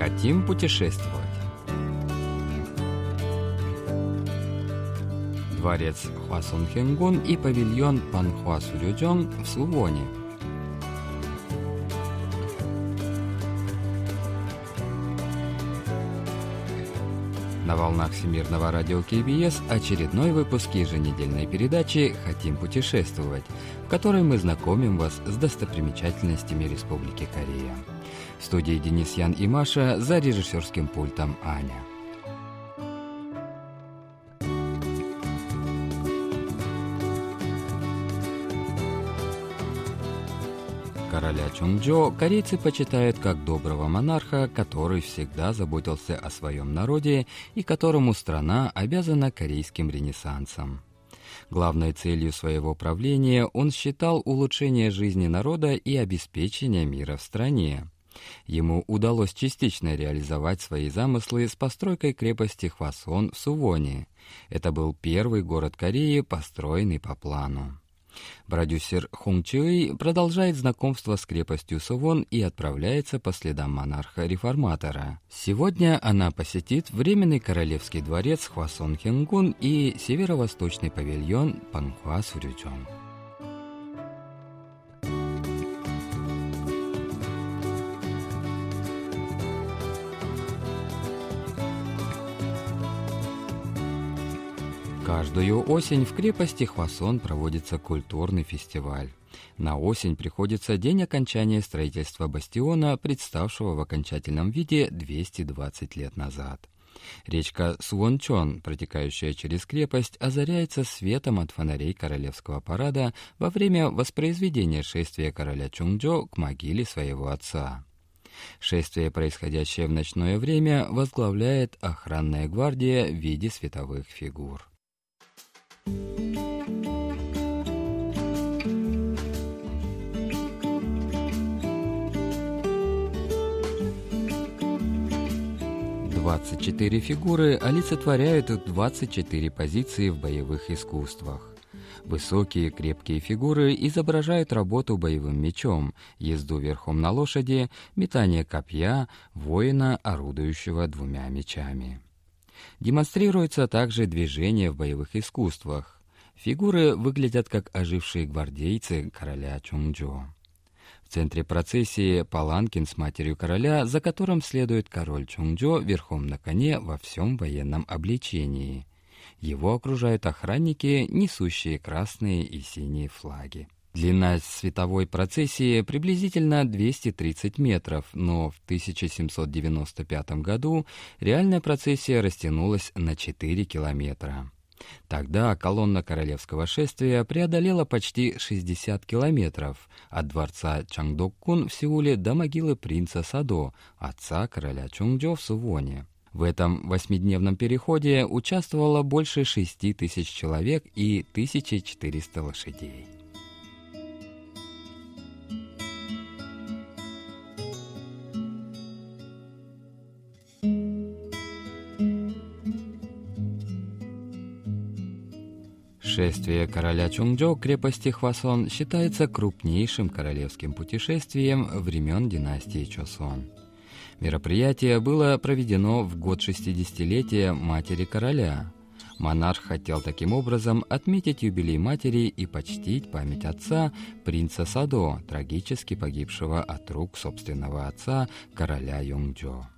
Хотим путешествовать. Дворец Хвасон Хэнгун и павильон Панхвасурёджон в Сувоне. На волнах Всемирного радио КБС очередной выпуск еженедельной передачи «Хотим путешествовать», в которой мы знакомим вас с достопримечательностями Республики Корея. В студии Денис Ян и Маша, за режиссерским пультом Аня. Короля Чонджо корейцы почитают как доброго монарха, который всегда заботился о своем народе и которому страна обязана корейским ренессансом. Главной целью своего правления он считал улучшение жизни народа и обеспечение мира в стране. Ему удалось частично реализовать свои замыслы с постройкой крепости Хвасон в Сувоне. Это был первый город Кореи, построенный по плану. Продюсер Хунг Чуэй продолжает знакомство с крепостью Сувон и отправляется по следам монарха-реформатора. Сегодня она посетит временный королевский дворец Хвасон Хэнгун и северо-восточный павильон Панхвасурёджон. Каждую осень в крепости Хвасон проводится культурный фестиваль. На осень приходится день окончания строительства бастиона, представшего в окончательном виде 220 лет назад. Речка Суончон, протекающая через крепость, озаряется светом от фонарей королевского парада во время воспроизведения шествия короля Чонджо к могиле своего отца. Шествие, происходящее в ночное время, возглавляет охранная гвардия в виде световых фигур. Двадцать четыре фигуры олицетворяют 24 позиции в боевых искусствах. Высокие крепкие фигуры изображают работу боевым мечом, езду верхом на лошади, метание копья, воина, орудующего двумя мечами. Демонстрируется также движение в боевых искусствах. Фигуры выглядят как ожившие гвардейцы короля Чонджо. В центре процессии паланкин с матерью короля, за которым следует король Чонджо верхом на коне во всем военном обличении. Его окружают охранники, несущие красные и синие флаги. Длина световой процессии приблизительно 230 метров, но в 1795 году реальная процессия растянулась на 4 километра. Тогда колонна королевского шествия преодолела почти 60 километров от дворца Чхандоккун в Сеуле до могилы принца Садо, отца короля Чонджо в Сувоне. В этом восьмидневном переходе участвовало больше 6000 человек и 1400 лошадей. Шествие короля Чонджо к крепости Хвасон считается крупнейшим королевским путешествием времен династии Чосон. Мероприятие было проведено в год 60-летия матери короля. Монарх хотел таким образом отметить юбилей матери и почтить память отца, принца Садо, трагически погибшего от рук собственного отца, короля Ёнджо.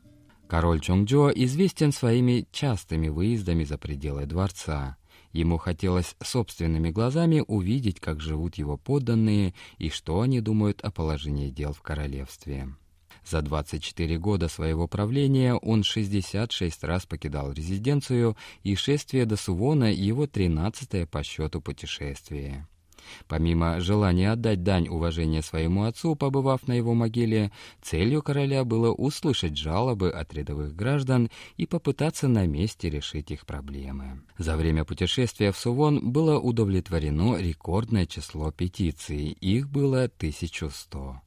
Король Чонджо известен своими частыми выездами за пределы дворца. Ему хотелось собственными глазами увидеть, как живут его подданные и что они думают о положении дел в королевстве. За 24 года своего правления он 66 раз покидал резиденцию, и шествие до Сувона — его 13-е по счету путешествие. Помимо желания отдать дань уважения своему отцу, побывав на его могиле, целью короля было услышать жалобы от рядовых граждан и попытаться на месте решить их проблемы. За время путешествия в Сувон было удовлетворено рекордное число петиций, их было 1100.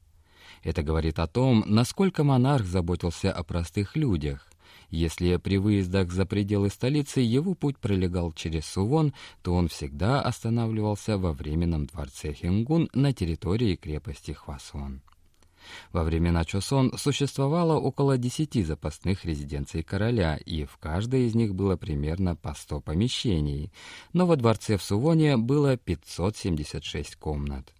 Это говорит о том, насколько монарх заботился о простых людях. Если при выездах за пределы столицы его путь пролегал через Сувон, то он всегда останавливался во временном дворце Хэнгун на территории крепости Хвасон. Во времена Чосон существовало около 10 запасных резиденций короля, и в каждой из них было примерно по 100 помещений, но во дворце в Сувоне было 576 комнат.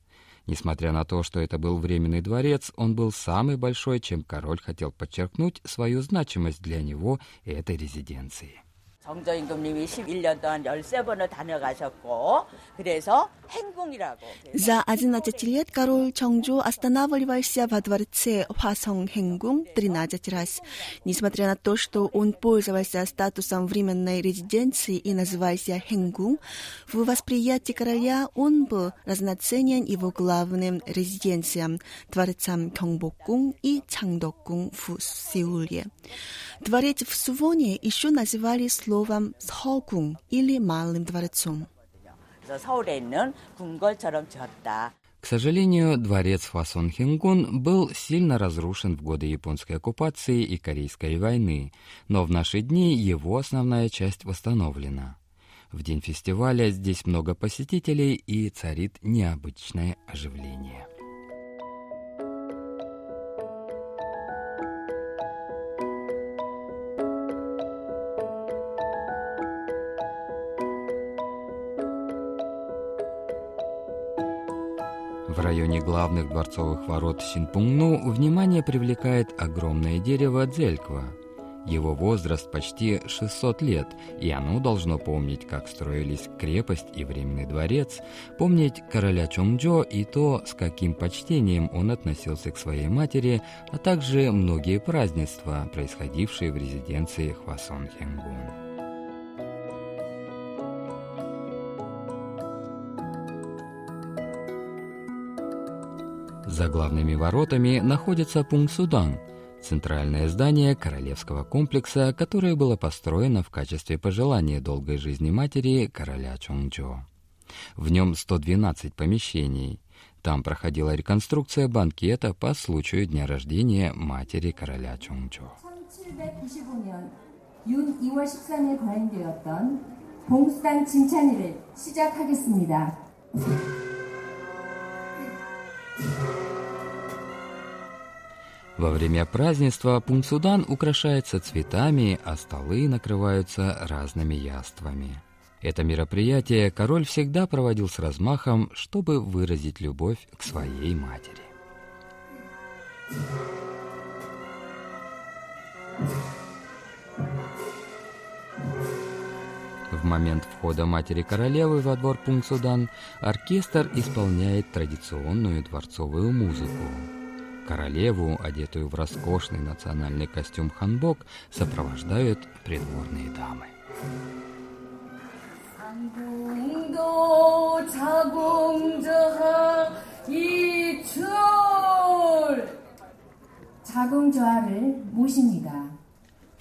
Несмотря на то, что это был временный дворец, он был самый большой, чем король хотел подчеркнуть свою значимость для него и этой резиденции. За 11 лет король Чонджо останавливался во дворце Хвасон Хэнгун 13 раз. Несмотря на то, что он пользовался статусом временной резиденции и назывался Хэнгун, в восприятии короля он был равноценен его главным резиденциям, дворцам Гёнбокгун и Чхандоккун в Сеуле. Дворец в Сувоне еще называли словом «согун» или «малым дворцом». К сожалению, дворец Хвасон Хэнгун был сильно разрушен в годы японской оккупации и Корейской войны, но в наши дни его основная часть восстановлена. В день фестиваля здесь много посетителей и царит необычное оживление. В районе главных дворцовых ворот Синпунгну внимание привлекает огромное дерево Дзельква. Его возраст почти 600 лет, и оно должно помнить, как строились крепость и временный дворец, помнить короля Чонджо и то, с каким почтением он относился к своей матери, а также многие празднества, происходившие в резиденции Хвасон Хэнгун. За главными воротами находится Пунг Судан, центральное здание королевского комплекса, которое было построено в качестве пожелания долгой жизни матери короля Чонджо. В нем 112 помещений. Там проходила реконструкция банкета по случаю дня рождения матери короля Чонджо. Во время празднества Пунг Судан украшается цветами, а столы накрываются разными яствами. Это мероприятие король всегда проводил с размахом, чтобы выразить любовь к своей матери. В момент входа матери королевы во двор Пунг Судан оркестр исполняет традиционную дворцовую музыку. Королеву, одетую в роскошный национальный костюм ханбок, сопровождают придворные дамы.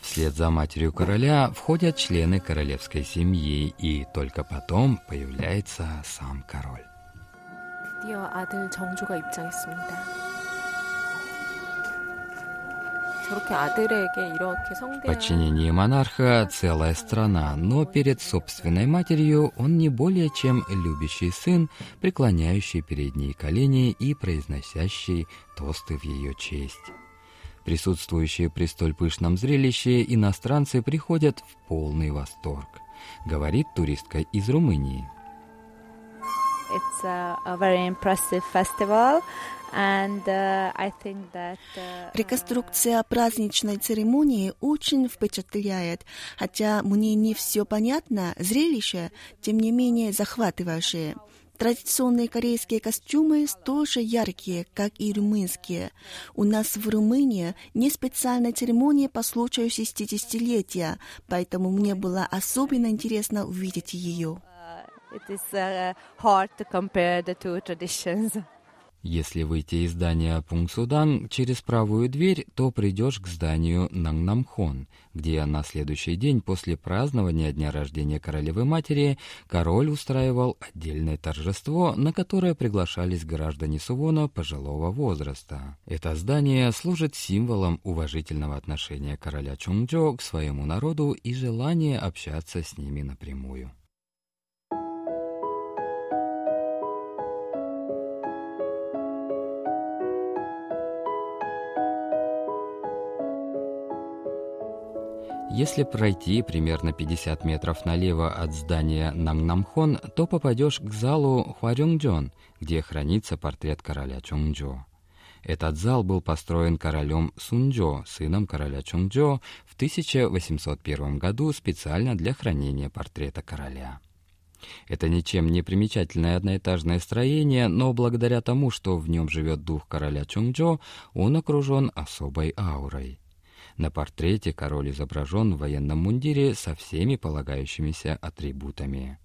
Вслед за матерью короля входят члены королевской семьи, и только потом появляется сам король. В подчинении монарха целая страна, но перед собственной матерью он не более чем любящий сын, преклоняющий перед ней колени и произносящий тосты в ее честь. Присутствующие при столь пышном зрелище иностранцы приходят в полный восторг, говорит туристка из Румынии. It's a very impressive festival. Реконструкция праздничной церемонии очень впечатляет. Хотя мне не все понятно, зрелище, тем не менее, захватывающее. Традиционные корейские костюмы столь же яркие, как и румынские. У нас в Румынии не специальная церемония по случаю 60-летия, поэтому мне было особенно интересно увидеть ее. Если выйти из здания Пунг Судан через правую дверь, то придешь к зданию Нангнамхон, где на следующий день после празднования дня рождения королевы-матери король устраивал отдельное торжество, на которое приглашались граждане Сувона пожилого возраста. Это здание служит символом уважительного отношения короля Чонджо к своему народу и желания общаться с ними напрямую. Если пройти примерно 50 метров налево от здания Намнамхон, то попадешь к залу Хварёнджон, где хранится портрет короля Чонджо. Этот зал был построен королем Сунджо, сыном короля Чонджо, в 1801 году специально для хранения портрета короля. Это ничем не примечательное одноэтажное строение, но благодаря тому, что в нем живет дух короля Чонджо, он окружен особой аурой. На портрете король изображен в военном мундире со всеми полагающимися атрибутами.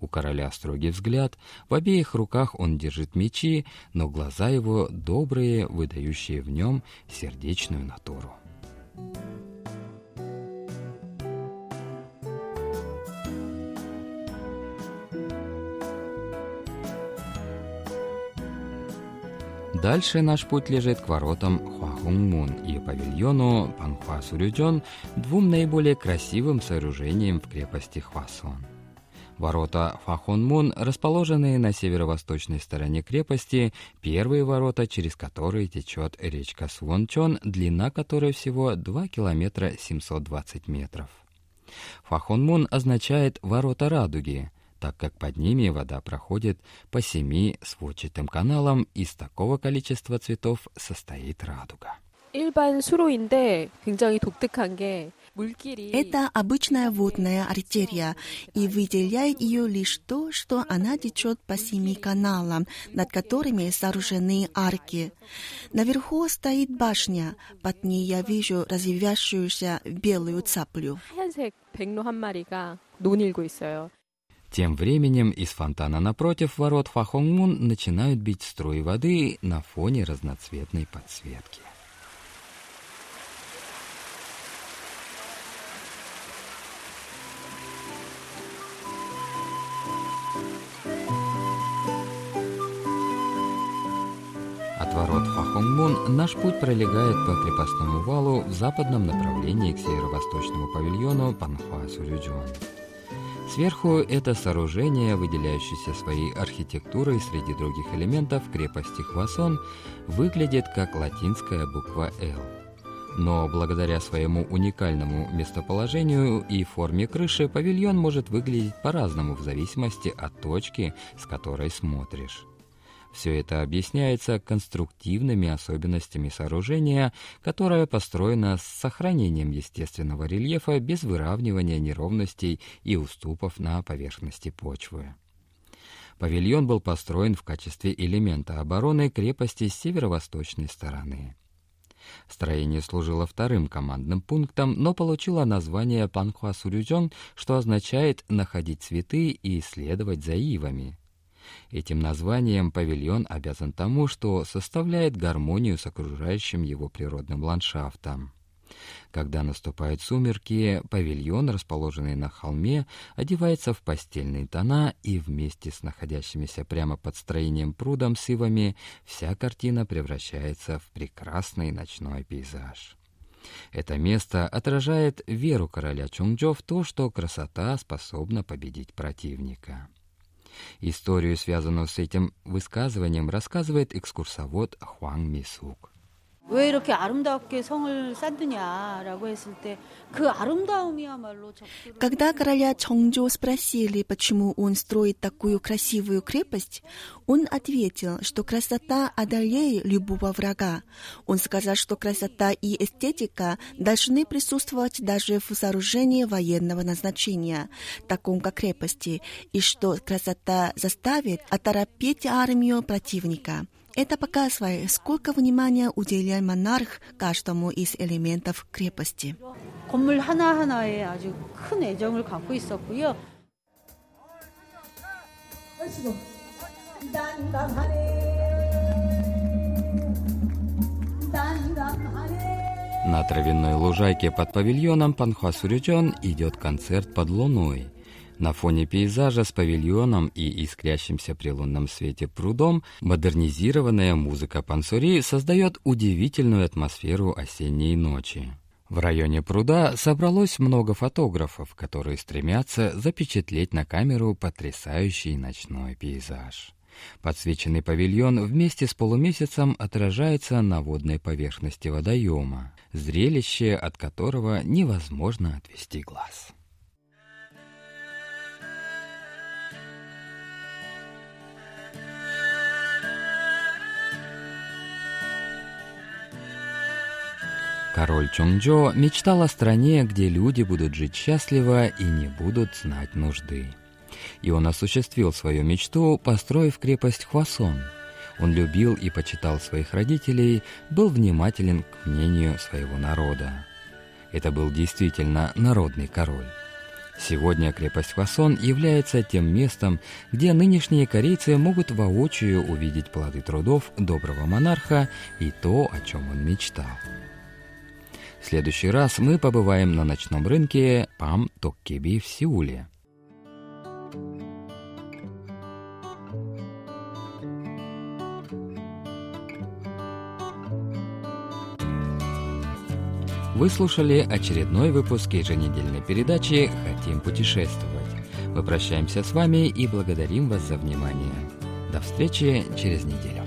У короля строгий взгляд, в обеих руках он держит мечи, но глаза его добрые, выдающие в нем сердечную натуру. Дальше наш путь лежит к воротам Хвахонмун и павильону Панхвасурёджон, двум наиболее красивым сооружениям в крепости Хвасон. Ворота Фахонмун, расположенные на северо-восточной стороне крепости, первые ворота, через которые течет речка Суончон, длина которой всего 2 километра 720 метров. Фахонмун означает «ворота радуги», так как под ними вода проходит по 7 сводчатым каналам, из такого количества цветов состоит радуга. Это обычная водная артерия, и выделяет ее лишь то, что она течет по 7 каналам, над которыми сооружены арки. Наверху стоит башня, под ней я вижу развивающуюся белую цаплю. Тем временем из фонтана напротив ворот Фахонмун начинают бить струи воды на фоне разноцветной подсветки. От ворот Фахонмун наш путь пролегает по крепостному валу в западном направлении к северо-восточному павильону Панхвасурёджон. Сверху это сооружение, выделяющееся своей архитектурой среди других элементов крепости Хвасон, выглядит как латинская буква «Л». Но благодаря своему уникальному местоположению и форме крыши павильон может выглядеть по-разному в зависимости от точки, с которой смотришь. Все это объясняется конструктивными особенностями сооружения, которое построено с сохранением естественного рельефа без выравнивания неровностей и уступов на поверхности почвы. Павильон был построен в качестве элемента обороны крепости с северо-восточной стороны. Строение служило вторым командным пунктом, но получило название Панхвасурёджон, что означает «находить цветы и следовать за ивами». Этим названием павильон обязан тому, что составляет гармонию с окружающим его природным ландшафтом. Когда наступают сумерки, павильон, расположенный на холме, одевается в постельные тона, и вместе с находящимися прямо под строением прудом с ивами вся картина превращается в прекрасный ночной пейзаж. Это место отражает веру короля Чонджо в то, что красота способна победить противника. Историю, связанную с этим высказыванием, рассказывает экскурсовод Хван Ми Сук. Когда короля Чонджо спросили, почему он строит такую красивую крепость, он ответил, что красота одолеет любого врага. Он сказал, что красота и эстетика должны присутствовать даже в сооружении военного назначения, таком как крепости, и что красота заставит оторопеть армию противника. Это показывает, сколько внимания уделяет монарх каждому из элементов крепости. На травяной лужайке под павильоном Панхвасурёджон идет концерт под луной. На фоне пейзажа с павильоном и искрящимся при лунном свете прудом модернизированная музыка пансури создает удивительную атмосферу осенней ночи. В районе пруда собралось много фотографов, которые стремятся запечатлеть на камеру потрясающий ночной пейзаж. Подсвеченный павильон вместе с полумесяцем отражается на водной поверхности водоема. зрелище, от которого невозможно отвести глаз. Король Чонджо мечтал о стране, где люди будут жить счастливо и не будут знать нужды. И он осуществил свою мечту, построив крепость Хвасон. Он любил и почитал своих родителей, был внимателен к мнению своего народа. Это был действительно народный король. Сегодня крепость Хвасон является тем местом, где нынешние корейцы могут воочию увидеть плоды трудов доброго монарха и то, о чем он мечтал. В следующий раз мы побываем на ночном рынке Пам-Токкеби в Сеуле. Вы слушали очередной выпуск еженедельной передачи «Хотим путешествовать». Мы прощаемся с вами и благодарим вас за внимание. До встречи через неделю.